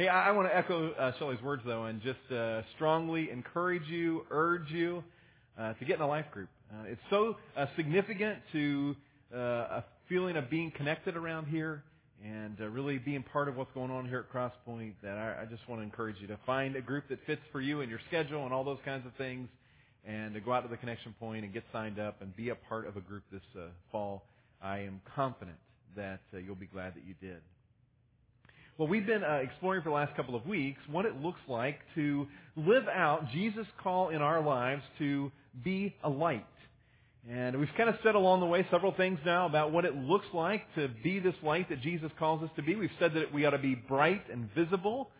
Hey, I want to echo Shelley's words, though, and just strongly encourage you, urge you to get in a life group. It's so significant to a feeling of being connected around here and really being part of what's going on here at Crosspoint that I just want to encourage you to find a group that fits for you and your schedule and all those kinds of things, and to go out to the connection point and get signed up and be a part of a group this fall. I am confident that you'll be glad that you did. Well, we've been exploring for the last couple of weeks what it looks like to live out Jesus' call in our lives to be a light. And we've kind of said along the way several things now about what it looks like to be this light that Jesus calls us to be. We've said that we ought to be bright and visible,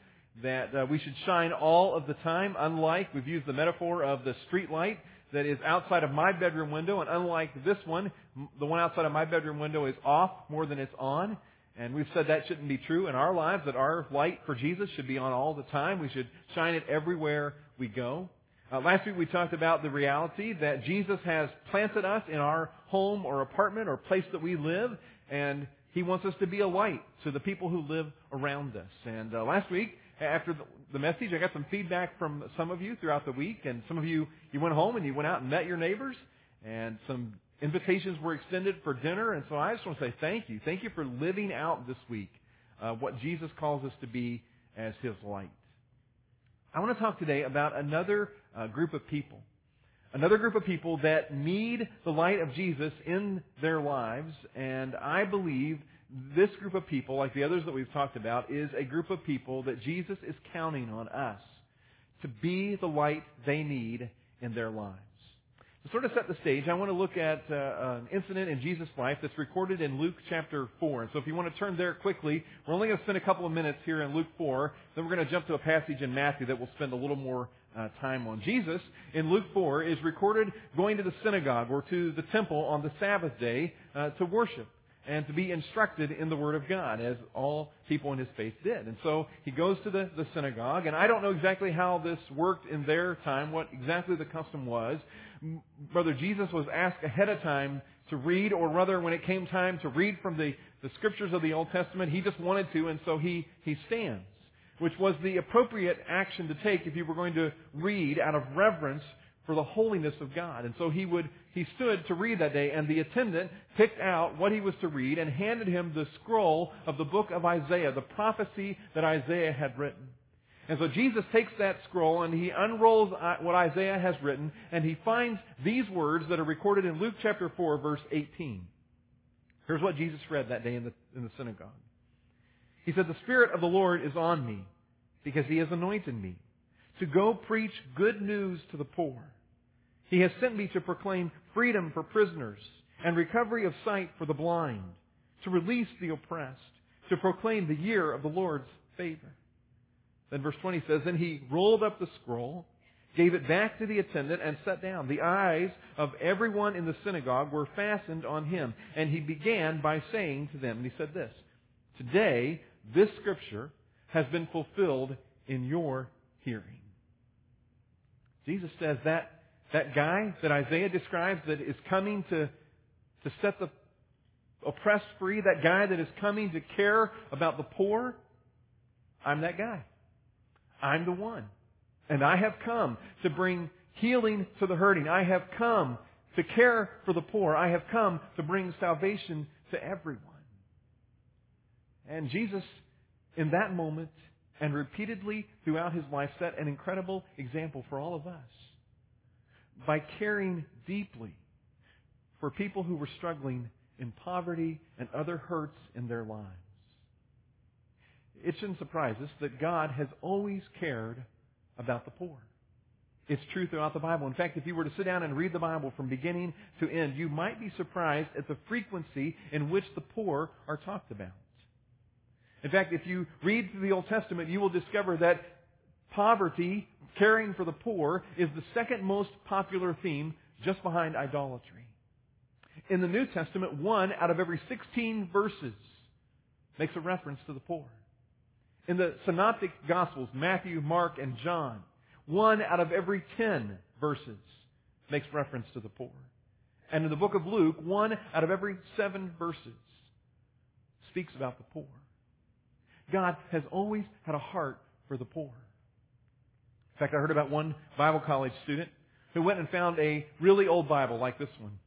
that we should shine all of the time, unlike, we've used the metaphor of the street light that is outside of my bedroom window, and unlike this one, the one outside of my bedroom window is off more than it's on. And we've said that shouldn't be true in our lives, that our light for Jesus should be on all the time. We should shine it everywhere we go. Last week we talked about the reality that Jesus has planted us in our home or apartment or place that we live, and He wants us to be a light to the people who live around us. And last week, after the message, I got some feedback from some of you throughout the week, and some of you, you went home and you went out and met your neighbors, and some invitations were extended for dinner, and so I just want to say thank you. Thank you for living out this week what Jesus calls us to be as His light. I want to talk today about another group of people. Another group of people that need the light of Jesus in their lives, and I believe this group of people, like the others that we've talked about, is a group of people that Jesus is counting on us to be the light they need in their lives. To sort of set the stage, I want to look at an incident in Jesus' life that's recorded in Luke chapter 4. And so if you want to turn there quickly, we're only going to spend a couple of minutes here in Luke 4. Then we're going to jump to a passage in Matthew that we'll spend a little more time on. Jesus in Luke 4 is recorded going to the synagogue or to the temple on the Sabbath day to worship and to be instructed in the Word of God, as all people in His faith did. And so He goes to the synagogue, and I don't know exactly how this worked in their time, what exactly the custom was. Brother, Jesus was asked ahead of time to read, or rather when it came time to read from the Scriptures of the Old Testament, He just wanted to, and so he stands, which was the appropriate action to take if you were going to read out of reverence for the holiness of God. And so he stood to read that day, and the attendant picked out what he was to read and handed him the scroll of the book of Isaiah, the prophecy that Isaiah had written. And so Jesus takes that scroll and He unrolls what Isaiah has written, and He finds these words that are recorded in Luke chapter 4, verse 18. Here's what Jesus read that day in the synagogue. He said, "The Spirit of the Lord is on me, because He has anointed me to go preach good news to the poor. He has sent me to proclaim freedom for prisoners and recovery of sight for the blind, to release the oppressed, to proclaim the year of the Lord's favor." Then verse 20 says, "Then He rolled up the scroll, gave it back to the attendant, and sat down. The eyes of everyone in the synagogue were fastened on Him, and He began by saying to them," and He said this, "Today this Scripture has been fulfilled in your hearing." Jesus says that guy that Isaiah describes that is coming to set the oppressed free, that guy that is coming to care about the poor, I'm that guy. I'm the one. And I have come to bring healing to the hurting. I have come to care for the poor. I have come to bring salvation to everyone. And Jesus, in that moment, and repeatedly throughout His life, set an incredible example for all of us by caring deeply for people who were struggling in poverty and other hurts in their lives. It shouldn't surprise us that God has always cared about the poor. It's true throughout the Bible. In fact, if you were to sit down and read the Bible from beginning to end, you might be surprised at the frequency in which the poor are talked about. In fact, if you read through the Old Testament, you will discover that poverty, caring for the poor, is the second most popular theme, just behind idolatry. In the New Testament, 1 out of every 16 verses makes a reference to the poor. In the Synoptic Gospels, Matthew, Mark, and John, 1 out of every 10 verses makes reference to the poor. And in the book of Luke, 1 out of every 7 verses speaks about the poor. God has always had a heart for the poor. In fact, I heard about one Bible college student who went and found a really old Bible like this one.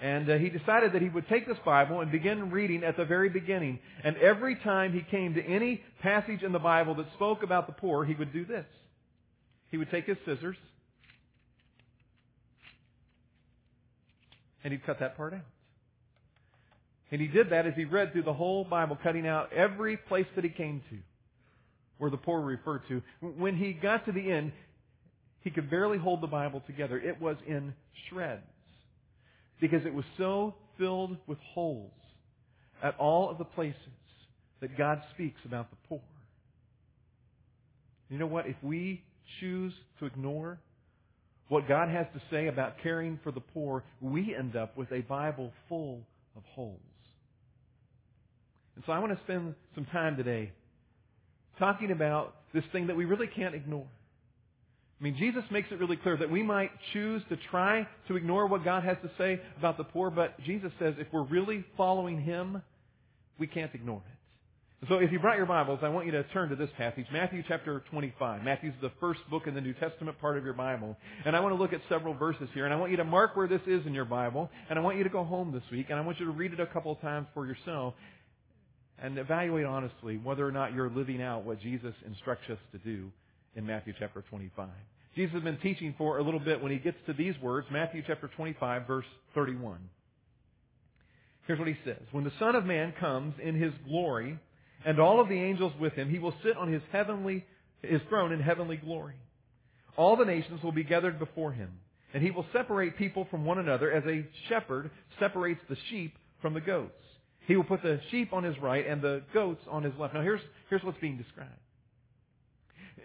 And he decided that he would take this Bible and begin reading at the very beginning. And every time he came to any passage in the Bible that spoke about the poor, he would do this. He would take his scissors and he'd cut that part out. And he did that as he read through the whole Bible, cutting out every place that he came to where the poor were referred to. When he got to the end, he could barely hold the Bible together. It was in shreds because it was so filled with holes at all of the places that God speaks about the poor. You know what? If we choose to ignore what God has to say about caring for the poor, we end up with a Bible full of holes. And so I want to spend some time today talking about this thing that we really can't ignore. I mean, Jesus makes it really clear that we might choose to try to ignore what God has to say about the poor, but Jesus says if we're really following Him, we can't ignore it. So if you brought your Bibles, I want you to turn to this passage, Matthew chapter 25. Matthew's the first book in the New Testament part of your Bible. And I want to look at several verses here. And I want you to mark where this is in your Bible. And I want you to go home this week. And I want you to read it a couple of times for yourself and evaluate honestly whether or not you're living out what Jesus instructs us to do in Matthew chapter 25. Jesus has been teaching for a little bit when he gets to these words, Matthew chapter 25, verse 31. Here's what he says. When the Son of Man comes in His glory, and all of the angels with Him, He will sit on His throne in heavenly glory. All the nations will be gathered before Him, and He will separate people from one another as a shepherd separates the sheep from the goats. He will put the sheep on His right and the goats on His left. Now here's what's being described.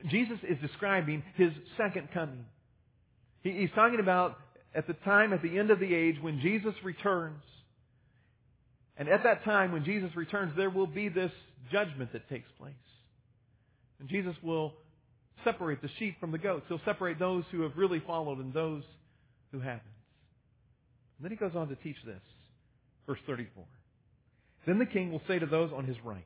Jesus is describing His second coming. He's talking about at the time at the end of the age when Jesus returns. And at that time, when Jesus returns, there will be this judgment that takes place. And Jesus will separate the sheep from the goats. He'll separate those who have really followed and those who haven't. And then He goes on to teach this. Verse 34. Then the King will say to those on His right,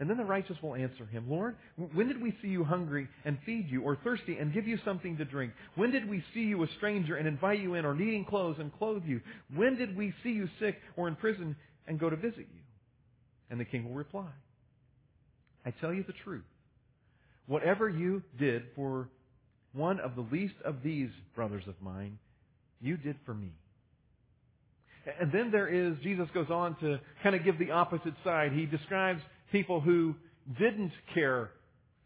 And then the righteous will answer Him, "Lord, when did we see you hungry and feed you, or thirsty and give you something to drink? When did we see you a stranger and invite you in, or needing clothes and clothe you? When did we see you sick or in prison and go to visit you?" And the King will reply, "I tell you the truth. Whatever you did for one of the least of these brothers of mine, you did for me." And then Jesus goes on to kind of give the opposite side. He describes people who didn't care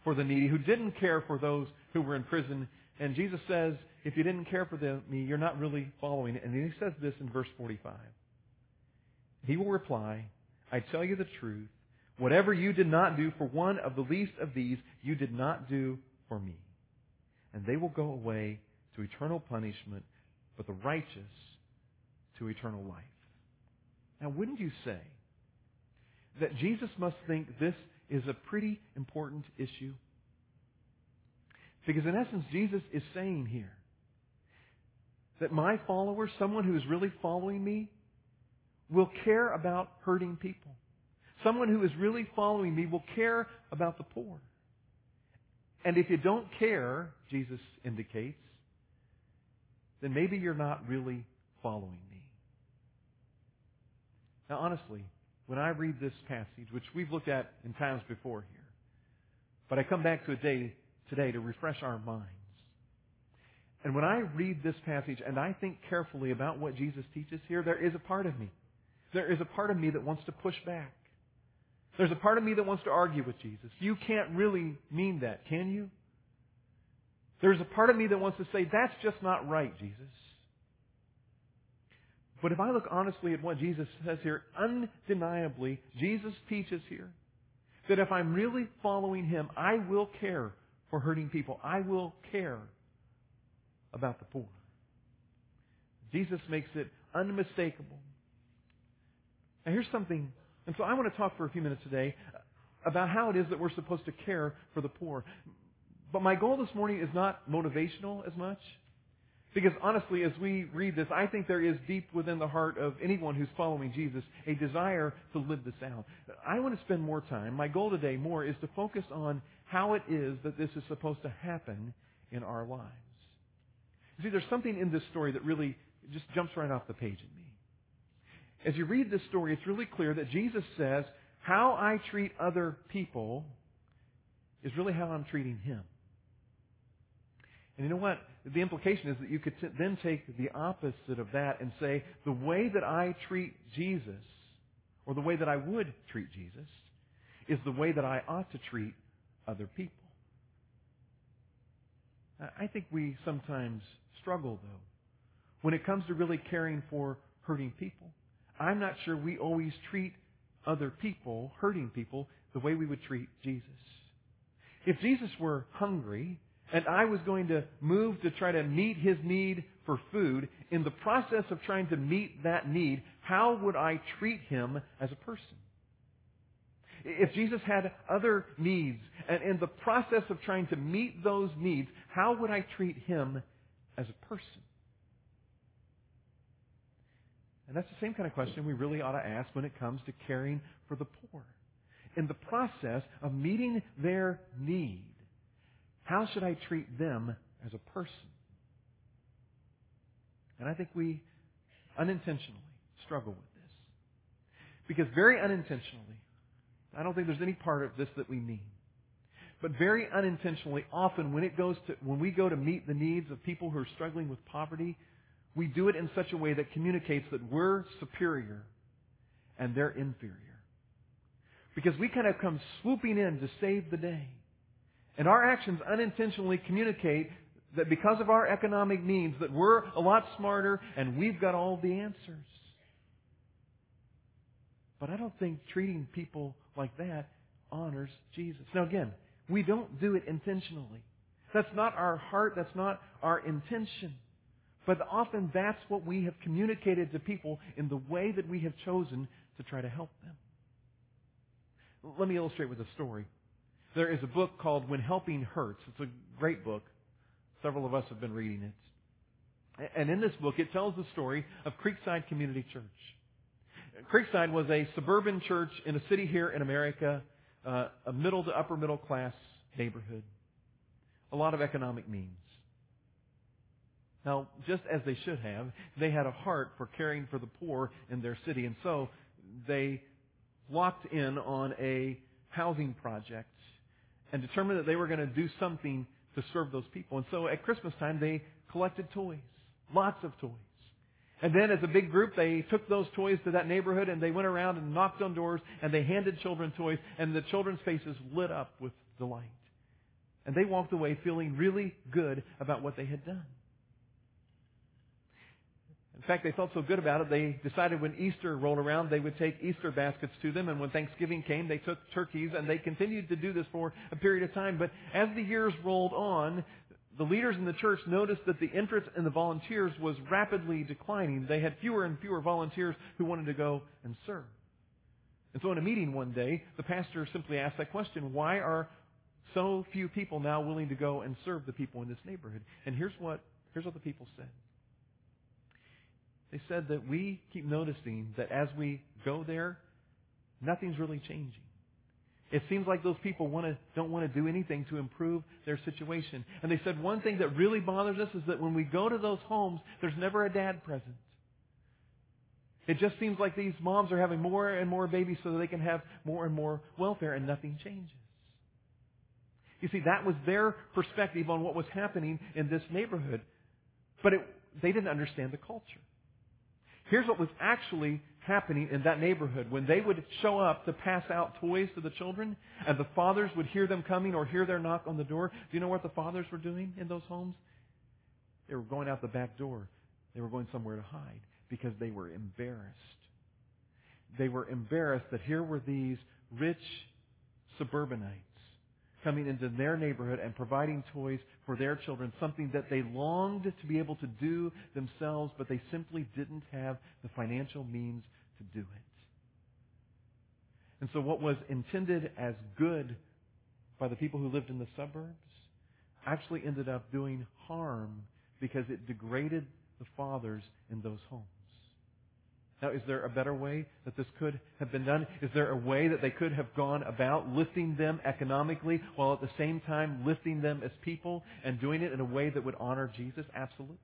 for the needy, who didn't care for those who were in prison. And Jesus says, if you didn't care for me, you're not really following it. And then He says this in verse 45. He will reply, "I tell you the truth. Whatever you did not do for one of the least of these, you did not do for me." And they will go away to eternal punishment, but the righteous to eternal life. Now, wouldn't you say that Jesus must think this is a pretty important issue? Because in essence, Jesus is saying here that my follower, someone who is really following me, will care about hurting people. Someone who is really following me will care about the poor. And if you don't care, Jesus indicates, then maybe you're not really following me. Now, honestly, when I read this passage, which we've looked at in times before here, but I come back to it today to refresh our minds. And when I read this passage and I think carefully about what Jesus teaches here, there is a part of me that wants to push back. There's a part of me that wants to argue with Jesus. You can't really mean that, can you? There's a part of me that wants to say, that's just not right, Jesus. But if I look honestly at what Jesus says here, undeniably, Jesus teaches here that if I'm really following Him, I will care for hurting people. I will care about the poor. Jesus makes it unmistakable. Now here's something, and so I want to talk for a few minutes today about how it is that we're supposed to care for the poor. But my goal this morning is not motivational as much, because honestly, as we read this, I think there is deep within the heart of anyone who's following Jesus a desire to live this out. I want to spend more time, my goal today more, is to focus on how it is that this is supposed to happen in our lives. See, there's something in this story that really just jumps right off the page at me. As you read this story, it's really clear that Jesus says, how I treat other people is really how I'm treating Him. And you know what? The implication is that you could then take the opposite of that and say, the way that I treat Jesus, or the way that I would treat Jesus, is the way that I ought to treat other people. I think we sometimes struggle, though, when it comes to really caring for hurting people. I'm not sure we always treat other people, hurting people, the way we would treat Jesus. If Jesus were hungry, and I was going to move to try to meet His need for food, in the process of trying to meet that need, how would I treat Him as a person? If Jesus had other needs, and in the process of trying to meet those needs, how would I treat Him as a person? And that's the same kind of question we really ought to ask when it comes to caring for the poor. In the process of meeting their need, how should I treat them as a person? And I think we unintentionally struggle with this. Because very unintentionally, I don't think there's any part of this that we mean. But very unintentionally, often when we go to meet the needs of people who are struggling with poverty, we do it in such a way that communicates that we're superior and they're inferior. Because we kind of come swooping in to save the day. And our actions unintentionally communicate that because of our economic means that we're a lot smarter and we've got all the answers. But I don't think treating people like that honors Jesus. Now again, we don't do it intentionally. That's not our heart. That's not our intention. But often that's what we have communicated to people in the way that we have chosen to try to help them. Let me illustrate with a story. There is a book called When Helping Hurts. It's a great book. Several of us have been reading it. And in this book, it tells the story of Creekside Community Church. Creekside was a suburban church in a city here in America, a middle to upper middle class neighborhood. A lot of economic means. Now, just as they should have, they had a heart for caring for the poor in their city. And so they locked in on a housing project and determined that they were going to do something to serve those people. And so at Christmas time, they collected toys, lots of toys. And then as a big group, they took those toys to that neighborhood and they went around and knocked on doors and they handed children toys, and the children's faces lit up with delight. And they walked away feeling really good about what they had done. In fact, they felt so good about it, they decided when Easter rolled around, they would take Easter baskets to them. And when Thanksgiving came, they took turkeys, and they continued to do this for a period of time. But as the years rolled on, the leaders in the church noticed that the interest in the volunteers was rapidly declining. They had fewer and fewer volunteers who wanted to go and serve. And so in a meeting one day, the pastor simply asked that question, why are so few people now willing to go and serve the people in this neighborhood? And here's what the people said. They said that we keep noticing that as we go there, nothing's really changing. It seems like those people don't want to do anything to improve their situation. And they said one thing that really bothers us is that when we go to those homes, there's never a dad present. It just seems like these moms are having more and more babies so that they can have more and more welfare, and nothing changes. You see, that was their perspective on what was happening in this neighborhood. But they didn't understand the culture. Here's what was actually happening in that neighborhood. When they would show up to pass out toys to the children, and the fathers would hear them coming or hear their knock on the door, do you know what the fathers were doing in those homes? They were going out the back door. They were going somewhere to hide because they were embarrassed. They were embarrassed that here were these rich suburbanites coming into their neighborhood and providing toys for their children, something that they longed to be able to do themselves, but they simply didn't have the financial means to do it. And so what was intended as good by the people who lived in the suburbs actually ended up doing harm because it degraded the fathers in those homes. Now, is there a better way that this could have been done? Is there a way that they could have gone about lifting them economically while at the same time lifting them as people and doing it in a way that would honor Jesus? Absolutely.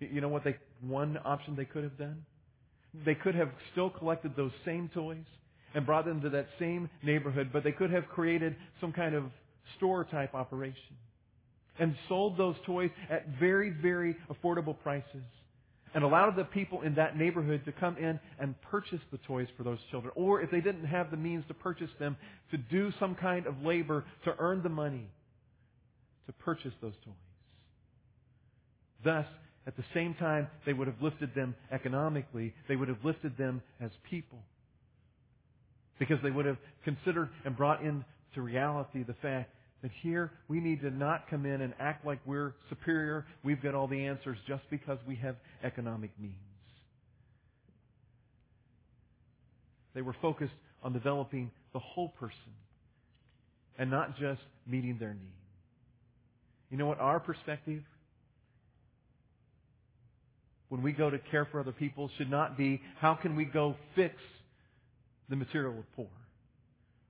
You know what one option they could have done? They could have still collected those same toys and brought them to that same neighborhood, but they could have created some kind of store-type operation and sold those toys at very, very affordable prices and allowed the people in that neighborhood to come in and purchase the toys for those children. Or if they didn't have the means to purchase them, to do some kind of labor to earn the money to purchase those toys. Thus, at the same time, they would have lifted them economically. They would have lifted them as people. Because they would have considered and brought into reality the fact that here we need to not come in and act like we're superior. We've got all the answers just because we have economic means. They were focused on developing the whole person and not just meeting their need. You know what? Our perspective when we go to care for other people should not be how can we go fix the material of poor.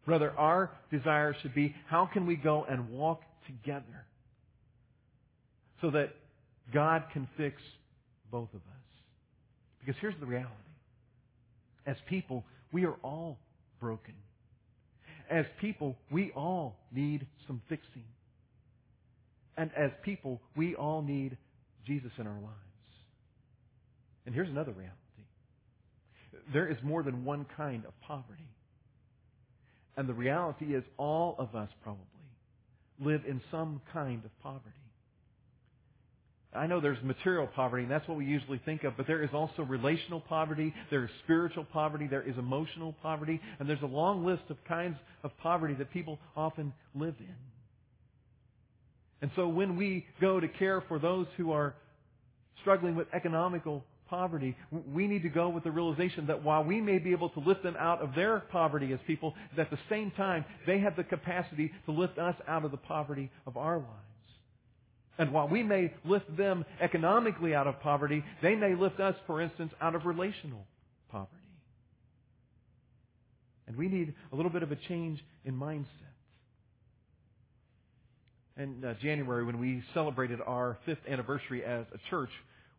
Rather, our desire should be how can we go and walk together so that God can fix both of us. Because here's the reality. As people, we are all broken. As people, we all need some fixing. And as people, we all need Jesus in our lives. And here's another reality. There is more than one kind of poverty. And the reality is all of us probably live in some kind of poverty. I know there's material poverty, and that's what we usually think of, but there is also relational poverty, there is spiritual poverty, there is emotional poverty, and there's a long list of kinds of poverty that people often live in. And so when we go to care for those who are struggling with economical poverty, we need to go with the realization that while we may be able to lift them out of their poverty as people, that at the same time, they have the capacity to lift us out of the poverty of our lives. And while we may lift them economically out of poverty, they may lift us, for instance, out of relational poverty. And we need a little bit of a change in mindset. In January, when we celebrated our 5th anniversary as a church,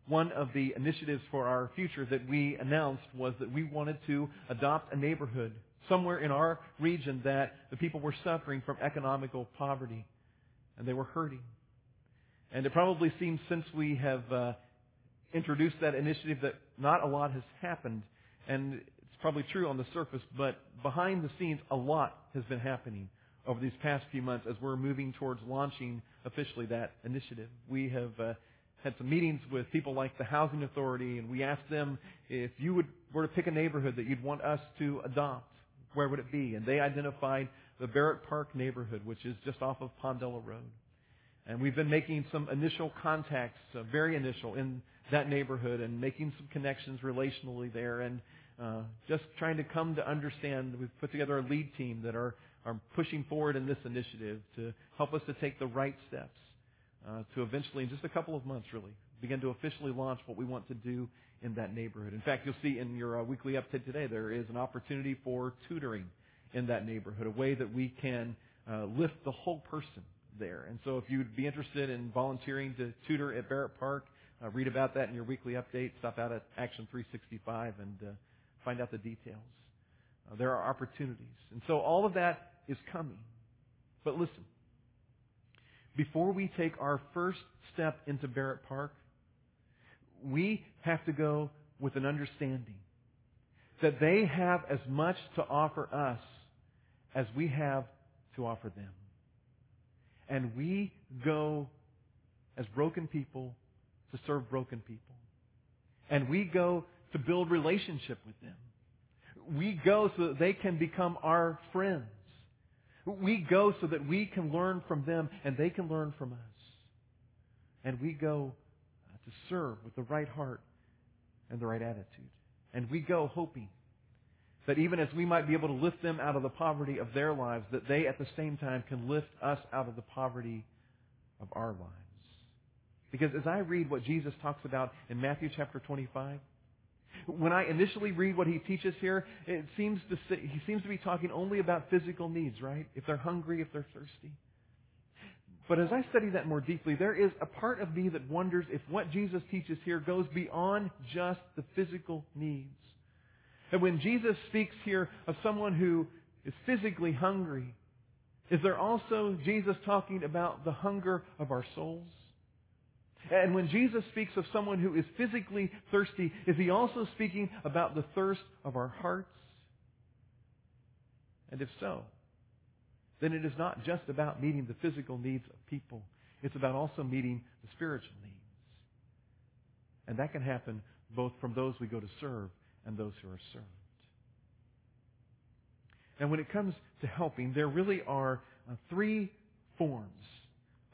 one of the initiatives for our future that we announced was that we wanted to adopt a neighborhood somewhere in our region that the people were suffering from economical poverty and they were hurting. And it probably seems since we have introduced that initiative that not a lot has happened. And it's probably true on the surface, but behind the scenes, a lot has been happening over these past few months as we're moving towards launching officially that initiative. We have had some meetings with people like the Housing Authority, and we asked them if you were to pick a neighborhood that you'd want us to adopt, where would it be? And they identified the Barrett Park neighborhood, which is just off of Pondella Road. And we've been making some initial contacts, very initial, in that neighborhood and making some connections relationally there and just trying to come to understand. We've put together a lead team that are pushing forward in this initiative to help us to take the right steps. To eventually, in just a couple of months really, begin to officially launch what we want to do in that neighborhood. In fact, you'll see in your weekly update today, there is an opportunity for tutoring in that neighborhood, a way that we can lift the whole person there. And so if you'd be interested in volunteering to tutor at Barrett Park, read about that in your weekly update, stop out at Action 365 and find out the details. There are opportunities. And so all of that is coming. But listen. Before we take our first step into Barrett Park, we have to go with an understanding that they have as much to offer us as we have to offer them. And we go as broken people to serve broken people. And we go to build relationship with them. We go so that they can become our friends. We go so that we can learn from them and they can learn from us. And we go to serve with the right heart and the right attitude. And we go hoping that even as we might be able to lift them out of the poverty of their lives, that they at the same time can lift us out of the poverty of our lives. Because as I read what Jesus talks about in Matthew chapter 25, when I initially read what he teaches here, he seems to be talking only about physical needs, right? If they're hungry, if they're thirsty. But as I study that more deeply, there is a part of me that wonders if what Jesus teaches here goes beyond just the physical needs. And when Jesus speaks here of someone who is physically hungry, is there also Jesus talking about the hunger of our souls? And when Jesus speaks of someone who is physically thirsty, is he also speaking about the thirst of our hearts? And if so, then it is not just about meeting the physical needs of people. It's about also meeting the spiritual needs. And that can happen both from those we go to serve and those who are served. And when it comes to helping, there really are three forms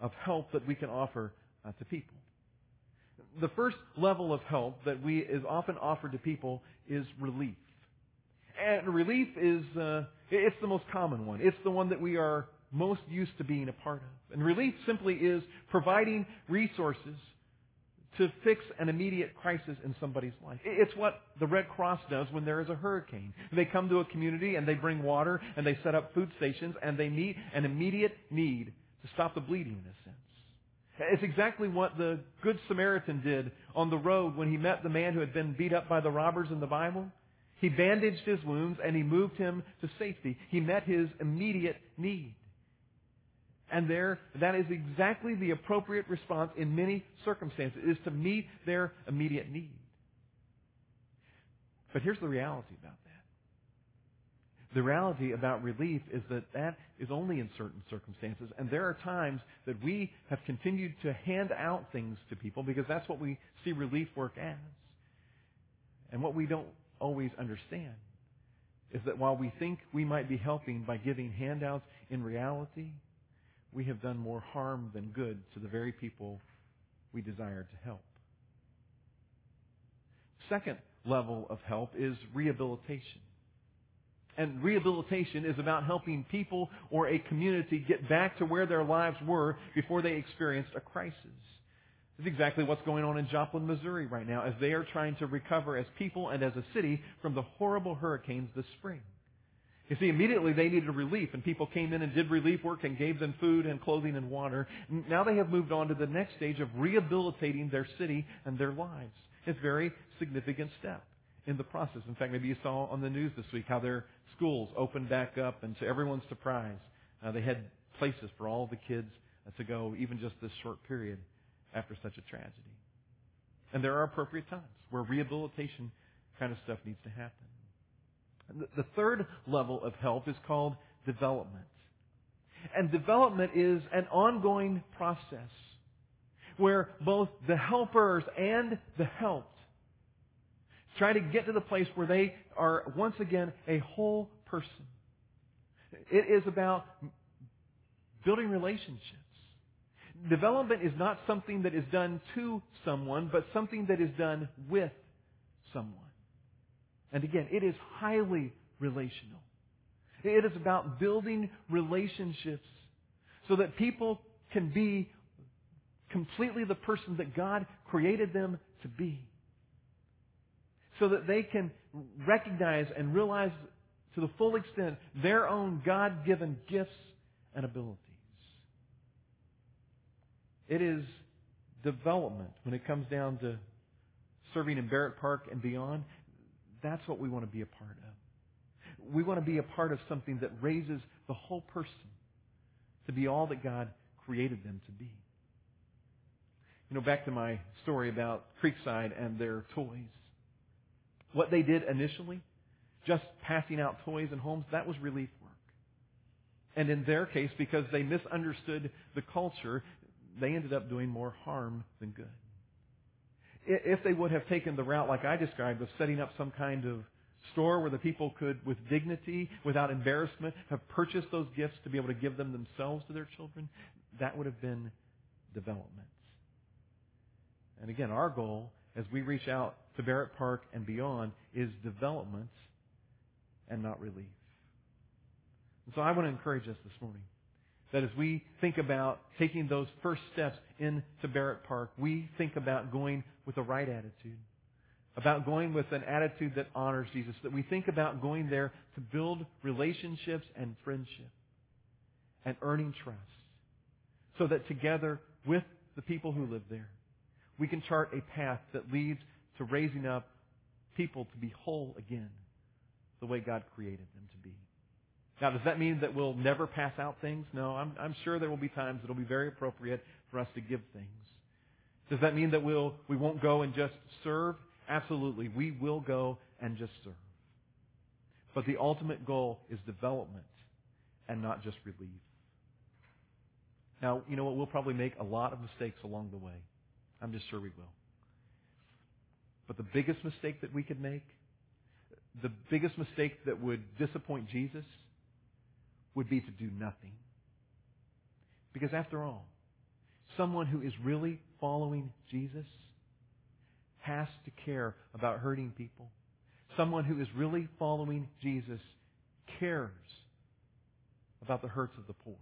of help that we can offer to people. The first level of help that is often offered to people is relief. And relief it's the most common one. It's the one that we are most used to being a part of. And relief simply is providing resources to fix an immediate crisis in somebody's life. It's what the Red Cross does when there is a hurricane. They come to a community and they bring water and they set up food stations and they meet an immediate need to stop the bleeding in a sense. It's exactly what the Good Samaritan did on the road when he met the man who had been beat up by the robbers in the Bible. He bandaged his wounds and he moved him to safety. He met his immediate need. And that is exactly the appropriate response in many circumstances, is to meet their immediate need. But here's the reality about that. The reality about relief is that is only in certain circumstances. And there are times that we have continued to hand out things to people because that's what we see relief work as. And what we don't always understand is that while we think we might be helping by giving handouts, in reality, we have done more harm than good to the very people we desire to help. Second level of help is rehabilitation. And rehabilitation is about helping people or a community get back to where their lives were before they experienced a crisis. This is exactly what's going on in Joplin, Missouri right now as they are trying to recover as people and as a city from the horrible hurricanes this spring. You see, immediately they needed relief, and people came in and did relief work and gave them food and clothing and water. Now they have moved on to the next stage of rehabilitating their city and their lives. It's a very significant step in the process. In fact, maybe you saw on the news this week how their schools opened back up, and to everyone's surprise, they had places for all the kids to go, even just this short period after such a tragedy. And there are appropriate times where rehabilitation kind of stuff needs to happen. The third level of help is called development. And development is an ongoing process where both the helpers and the helped try to get to the place where they are once again a whole person. It is about building relationships. Development is not something that is done to someone, but something that is done with someone. And again, it is highly relational. It is about building relationships so that people can be completely the person that God created them to be. So that they can recognize and realize to the full extent their own God-given gifts and abilities. It is development when it comes down to serving in Barrett Park and beyond. That's what we want to be a part of. We want to be a part of something that raises the whole person to be all that God created them to be. You know, back to my story about Creekside and their toys. What they did initially, just passing out toys in homes, that was relief work. And in their case, because they misunderstood the culture, they ended up doing more harm than good. If they would have taken the route like I described of setting up some kind of store where the people could, with dignity, without embarrassment, have purchased those gifts to be able to give them themselves to their children. That would have been development. And again, our goal as we reach out to Barrett Park and beyond is development and not relief. And so I want to encourage us this morning that as we think about taking those first steps into Barrett Park, we think about going with the right attitude, about going with an attitude that honors Jesus, that we think about going there to build relationships and friendship and earning trust so that together with the people who live there, we can chart a path that leads to raising up people to be whole again the way God created them to be. Now, does that mean that we'll never pass out things? No, I'm sure there will be times that it'll be very appropriate for us to give things. Does that mean that we won't go and just serve? Absolutely. We will go and just serve. But the ultimate goal is development and not just relief. Now, you know what? We'll probably make a lot of mistakes along the way. I'm just sure we will. But the biggest mistake that we could make, the biggest mistake that would disappoint Jesus, would be to do nothing. Because after all, someone who is really following Jesus has to care about hurting people. Someone who is really following Jesus cares about the hurts of the poor.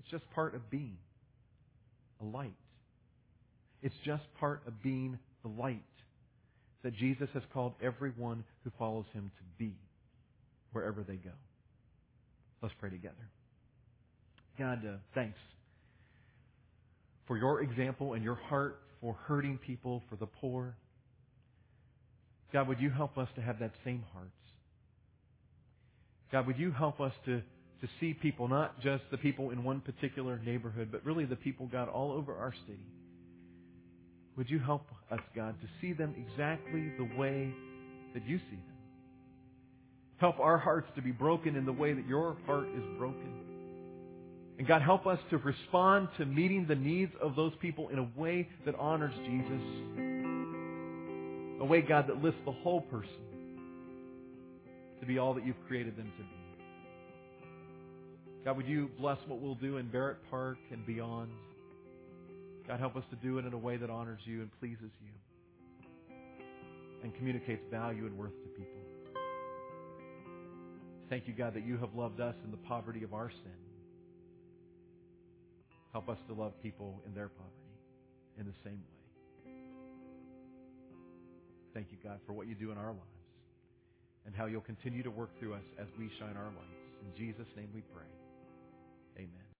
It's just part of being a light. It's just part of being the light that Jesus has called everyone who follows him to be wherever they go. Let's pray together. God, thanks for your example and your heart for hurting people, for the poor. God, would you help us to have that same heart? God, would you help us to see people, not just the people in one particular neighborhood, but really the people, God, all over our city. Would you help us, God, to see them exactly the way that you see them? Help our hearts to be broken in the way that your heart is broken. And God, help us to respond to meeting the needs of those people in a way that honors Jesus. A way, God, that lifts the whole person to be all that you've created them to be. God, would you bless what we'll do in Barrett Park and beyond? God, help us to do it in a way that honors you and pleases you and communicates value and worth to people. Thank you, God, that you have loved us in the poverty of our sin. Help us to love people in their poverty in the same way. Thank you, God, for what you do in our lives and how you'll continue to work through us as we shine our lights. In Jesus' name we pray. Amen.